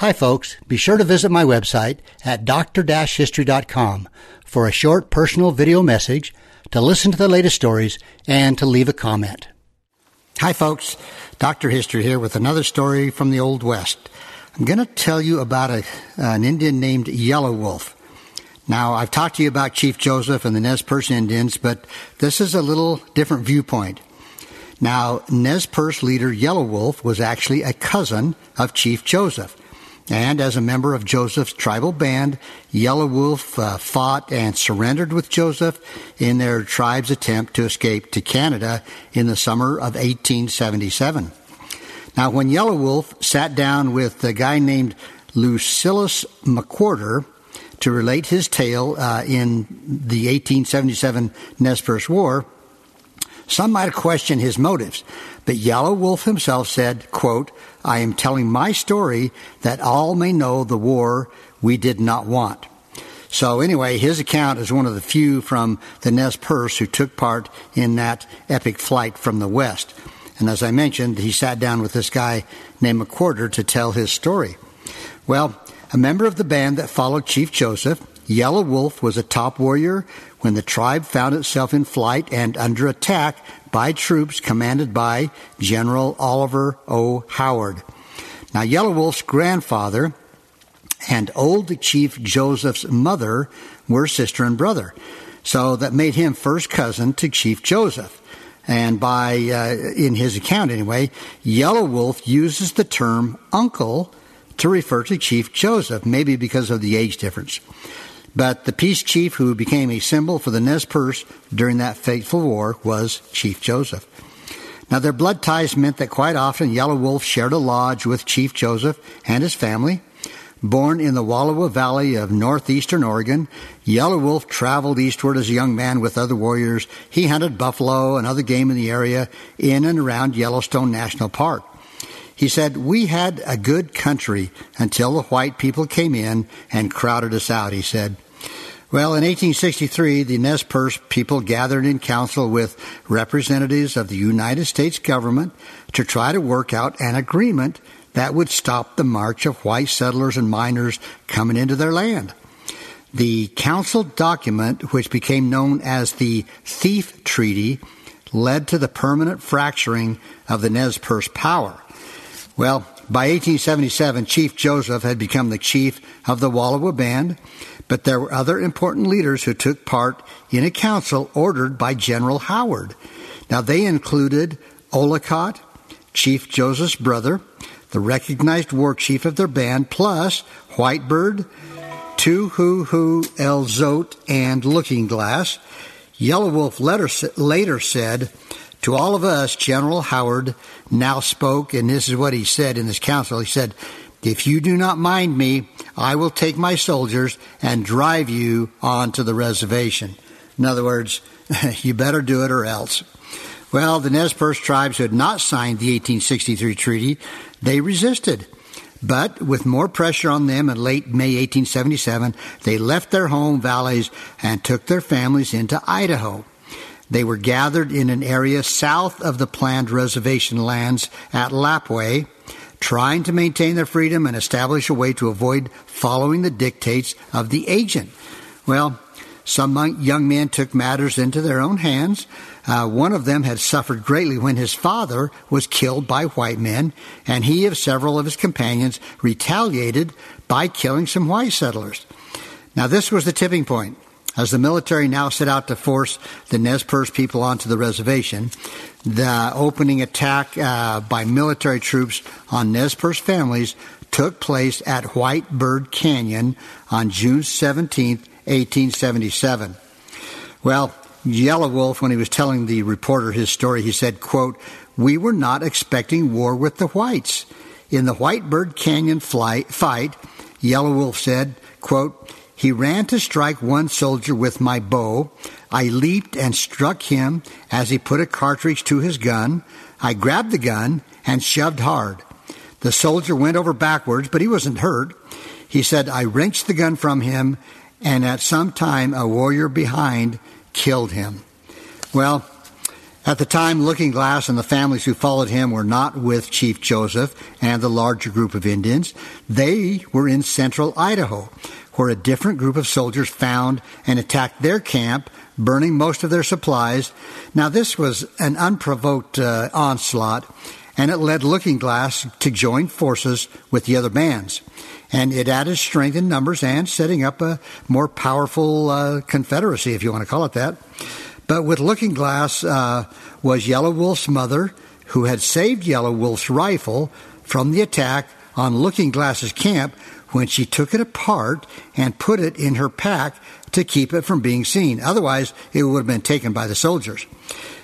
Hi folks, be sure to visit my website at dr-history.com for a short personal video message, to listen to the latest stories, and to leave a comment. Hi folks, Dr. History here with another story from the Old West. I'm going to tell you about an Indian named Yellow Wolf. Now, I've talked to you about Chief Joseph and the Nez Perce Indians, but this is a little different viewpoint. Now, Nez Perce leader Yellow Wolf was actually a cousin of Chief Joseph. And as a member of Joseph's tribal band, Yellow Wolf fought and surrendered with Joseph in their tribe's attempt to escape to Canada in the summer of 1877. Now, when Yellow Wolf sat down with a guy named Lucullus McWhorter to relate his tale in the 1877 Nez Perce War, some might question his motives, but Yellow Wolf himself said, quote, "I am telling my story that all may know the war we did not want." So anyway, his account is one of the few from the Nez Perce who took part in that epic flight from the West. And as I mentioned, he sat down with this guy named McWhorter to tell his story. Well, a member of the band that followed Chief Joseph, Yellow Wolf was a top warrior when the tribe found itself in flight and under attack by troops commanded by General Oliver O. Howard. Now, Yellow Wolf's grandfather and old Chief Joseph's mother were sister and brother, so that made him first cousin to Chief Joseph. And by in his account anyway, Yellow Wolf uses the term uncle to refer to Chief Joseph, maybe because of the age difference. But the peace chief who became a symbol for the Nez Perce during that fateful war was Chief Joseph. Now, their blood ties meant that quite often Yellow Wolf shared a lodge with Chief Joseph and his family. Born in the Wallowa Valley of northeastern Oregon, Yellow Wolf traveled eastward as a young man with other warriors. He hunted buffalo and other game in the area in and around Yellowstone National Park. He said, "We had a good country until the white people came in and crowded us out," he said. Well, in 1863, the Nez Perce people gathered in council with representatives of the United States government to try to work out an agreement that would stop the march of white settlers and miners coming into their land. The council document, which became known as the Thief Treaty, led to the permanent fracturing of the Nez Perce power. Well, by 1877, Chief Joseph had become the chief of the Wallowa Band, but there were other important leaders who took part in a council ordered by General Howard. Now, they included Ollokot, Chief Joseph's brother, the recognized war chief of their band, plus Whitebird, Too-Hoo-Hoo, El Zote, and Looking Glass. Yellow Wolf later said, "To all of us, General Howard now spoke," and this is what he said in this council. He said, "If you do not mind me, I will take my soldiers and drive you onto the reservation." In other words, you better do it or else. Well, the Nez Perce tribes who had not signed the 1863 treaty, they resisted. But with more pressure on them in late May 1877, they left their home valleys and took their families into Idaho. They were gathered in an area south of the planned reservation lands at Lapwai, trying to maintain their freedom and establish a way to avoid following the dictates of the agent. Well, some young men took matters into their own hands. One of them had suffered greatly when his father was killed by white men, and he and several of his companions retaliated by killing some white settlers. Now, this was the tipping point. As the military now set out to force the Nez Perce people onto the reservation, the opening attack by military troops on Nez Perce families took place at White Bird Canyon on June 17, 1877. Well, Yellow Wolf, when he was telling the reporter his story, he said, quote, "We were not expecting war with the whites." In the White Bird Canyon fight, Yellow Wolf said, quote, "He ran to strike one soldier with my bow. I leaped and struck him as he put a cartridge to his gun. I grabbed the gun and shoved hard. The soldier went over backwards, but he wasn't hurt." He said, "I wrenched the gun from him, and at some time a warrior behind killed him." Well, At the time, Looking Glass and the families who followed him were not with Chief Joseph and the larger group of Indians. They were in central Idaho, where a different group of soldiers found and attacked their camp, burning most of their supplies. Now, this was an unprovoked onslaught, and it led Looking Glass to join forces with the other bands. And it added strength in numbers and setting up a more powerful confederacy, if you want to call it that. But with Looking Glass was Yellow Wolf's mother, who had saved Yellow Wolf's rifle from the attack on Looking Glass's camp when she took it apart and put it in her pack to keep it from being seen. Otherwise, it would have been taken by the soldiers.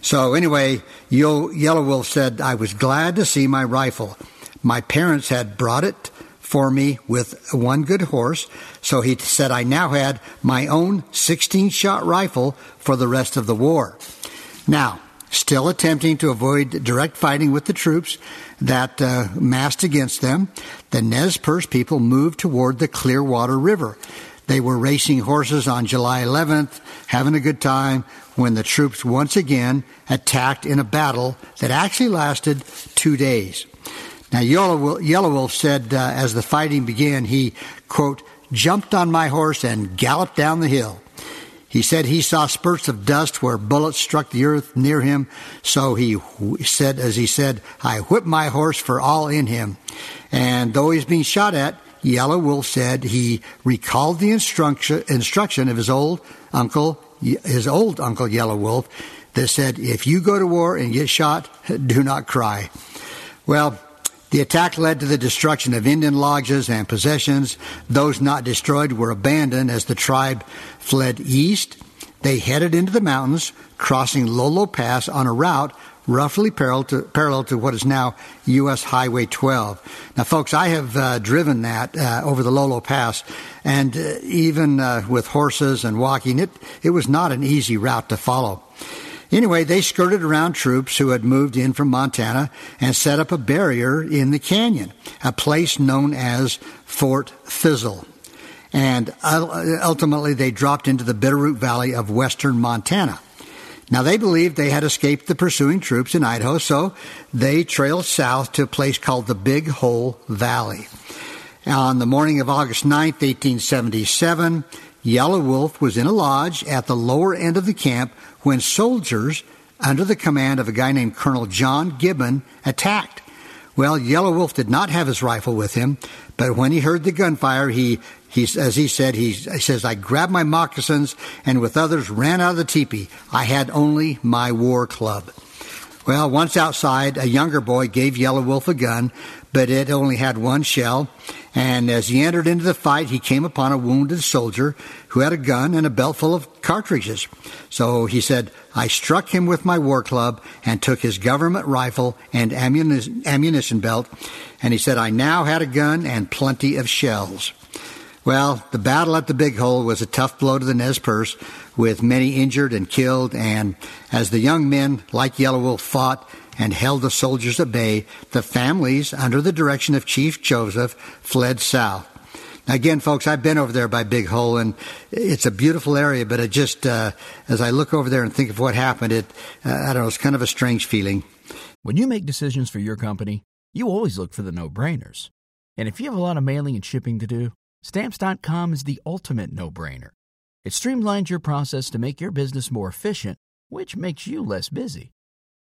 So anyway, Yellow Wolf said, "I was glad to see my rifle. My parents had brought it for me with one good horse." So he said, "I now had my own 16-shot rifle for the rest of the war." Now, still attempting to avoid direct fighting with the troops that massed against them, the Nez Perce people moved toward the Clearwater River. They were racing horses on July 11th, having a good time, when the troops once again attacked in a battle that actually lasted 2 days. Now, Yellow Wolf said as the fighting began, he, quote, "jumped on my horse and galloped down the hill." He said he saw spurts of dust where bullets struck the earth near him, so he said, as he said, "I whipped my horse for all in him." And though he's being shot at, Yellow Wolf said he recalled the instruction of his old uncle Yellow Wolf, that said, "If you go to war and get shot, do not cry." Well, the attack led to the destruction of Indian lodges and possessions. Those not destroyed were abandoned as the tribe fled east. They headed into the mountains, crossing Lolo Pass on a route roughly parallel to what is now U.S. Highway 12. Now, folks, I have driven that over the Lolo Pass, and even with horses and walking, it was not an easy route to follow. Anyway, they skirted around troops who had moved in from Montana and set up a barrier in the canyon, a place known as Fort Fizzle. And ultimately, they dropped into the Bitterroot Valley of western Montana. Now, they believed they had escaped the pursuing troops in Idaho, so they trailed south to a place called the Big Hole Valley. On the morning of August 9th, 1877, Yellow Wolf was in a lodge at the lower end of the camp when soldiers, under the command of a guy named Colonel John Gibbon, attacked. Well, Yellow Wolf did not have his rifle with him, but when he heard the gunfire, he says, "I grabbed my moccasins and with others ran out of the teepee. I had only my war club." Well, once outside, a younger boy gave Yellow Wolf a gun, but it only had one shell. And as he entered into the fight, he came upon a wounded soldier who had a gun and a belt full of cartridges. So he said, "I struck him with my war club and took his government rifle and ammunition belt." And he said, "I now had a gun and plenty of shells." Well, the battle at the Big Hole was a tough blow to the Nez Perce, with many injured and killed. And as the young men, like Yellow Wolf, fought and held the soldiers at bay, the families, under the direction of Chief Joseph, fled south. Now, again, folks, I've been over there by Big Hole, and it's a beautiful area, but it just, as I look over there and think of what happened, it's kind of a strange feeling. When you make decisions for your company, you always look for the no-brainers. And if you have a lot of mailing and shipping to do, Stamps.com is the ultimate no-brainer. It streamlines your process to make your business more efficient, which makes you less busy.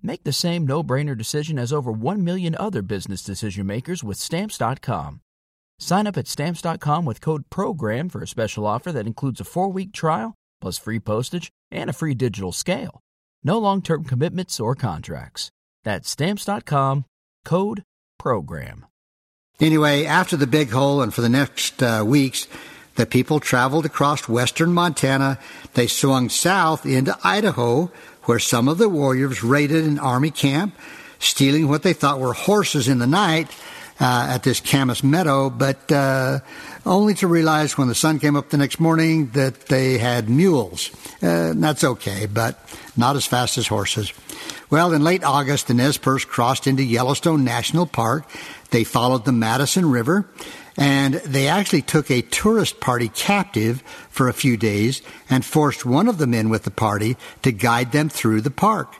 Make the same no-brainer decision as over 1 million other business decision makers with Stamps.com. Sign up at Stamps.com with code PROGRAM for a special offer that includes a 4-week trial, plus free postage, and a free digital scale. No long-term commitments or contracts. That's Stamps.com, code PROGRAM. Anyway, after the Big Hole and for the next weeks, the people traveled across western Montana. They swung south into Idaho, where some of the warriors raided an army camp. stealing what they thought were horses in the night at this Camas Meadow, but only to realize when the sun came up the next morning that they had mules. That's okay, but not as fast as horses. Well, in late August, the Nez Perce crossed into Yellowstone National Park. They followed the Madison River, and they actually took a tourist party captive for a few days and forced one of the men with the party to guide them through the park.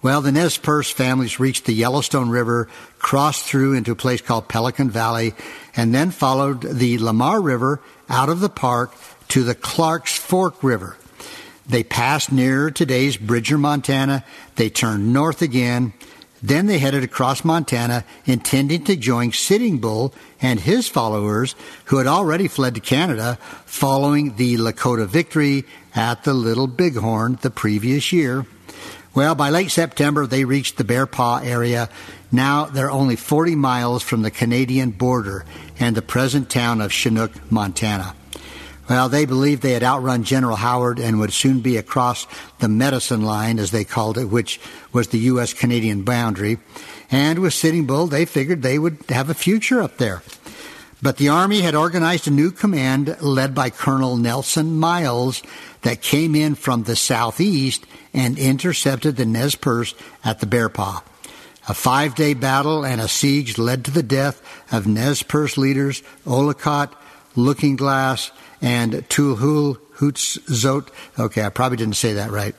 Well, the Nez Perce families reached the Yellowstone River, crossed through into a place called Pelican Valley, and then followed the Lamar River out of the park to the Clarks Fork River. They passed near today's Bridger, Montana. They turned north again. Then they headed across Montana, intending to join Sitting Bull and his followers, who had already fled to Canada following the Lakota victory at the Little Bighorn the previous year. Well, by late September, they reached the Bear Paw area. Now they're only 40 miles from the Canadian border and the present town of Chinook, Montana. Well, they believed they had outrun General Howard and would soon be across the Medicine Line, as they called it, which was the U.S.-Canadian boundary. And with Sitting Bull, they figured they would have a future up there. But the Army had organized a new command led by Colonel Nelson Miles that came in from the southeast and intercepted the Nez Perce at the Bear Paw. A 5-day battle and a siege led to the death of Nez Perce leaders Ollokot, Looking Glass, and Tulhul Hootzot. Okay, I probably didn't say that right.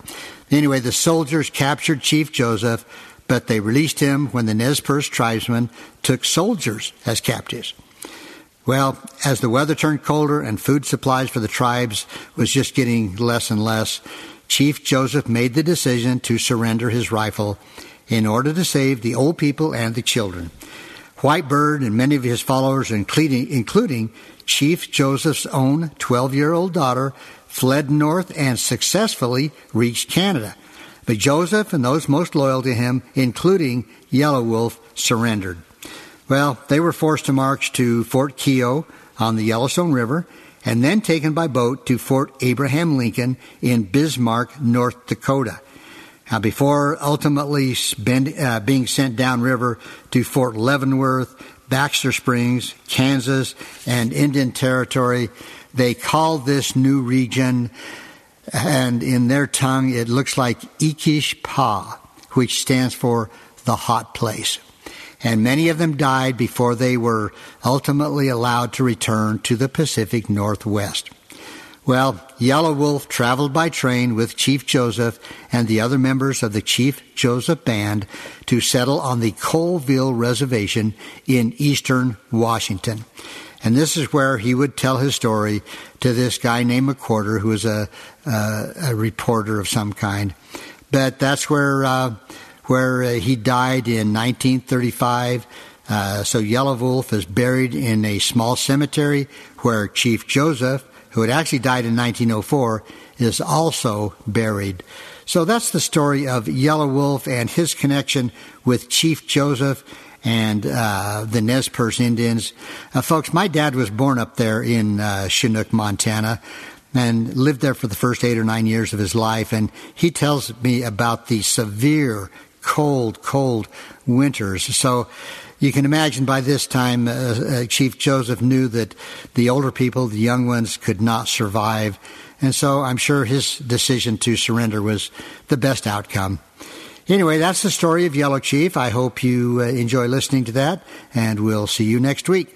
Anyway, the soldiers captured Chief Joseph, but they released him when the Nez Perce tribesmen took soldiers as captives. Well, as the weather turned colder and food supplies for the tribes was just getting less and less, Chief Joseph made the decision to surrender his rifle in order to save the old people and the children. White Bird and many of his followers, including Chief Joseph's own 12-year-old daughter, fled north and successfully reached Canada. But Joseph and those most loyal to him, including Yellow Wolf, surrendered. Well, they were forced to march to Fort Keogh on the Yellowstone River and then taken by boat to Fort Abraham Lincoln in Bismarck, North Dakota, before ultimately being sent downriver to Fort Leavenworth, Baxter Springs, Kansas, and Indian Territory. They called this new region, and in their tongue, it looks like Ikish Pa, which stands for the hot place. And many of them died before they were ultimately allowed to return to the Pacific Northwest. Well, Yellow Wolf traveled by train with Chief Joseph and the other members of the Chief Joseph Band to settle on the Colville Reservation in eastern Washington. And this is where he would tell his story to this guy named McWhorter, who was a reporter of some kind. But that's where he died in 1935. So Yellow Wolf is buried in a small cemetery where Chief Joseph, who had actually died in 1904, is also buried. So that's the story of Yellow Wolf and his connection with Chief Joseph and the Nez Perce Indians. Folks, my dad was born up there in Chinook, Montana, and lived there for the first 8 or 9 years of his life. And he tells me about the severe, cold winters. So you can imagine by this time, Chief Joseph knew that the older people, the young ones, could not survive. And so I'm sure his decision to surrender was the best outcome. Anyway, that's the story of Yellow Chief. I hope you enjoy listening to that, and we'll see you next week.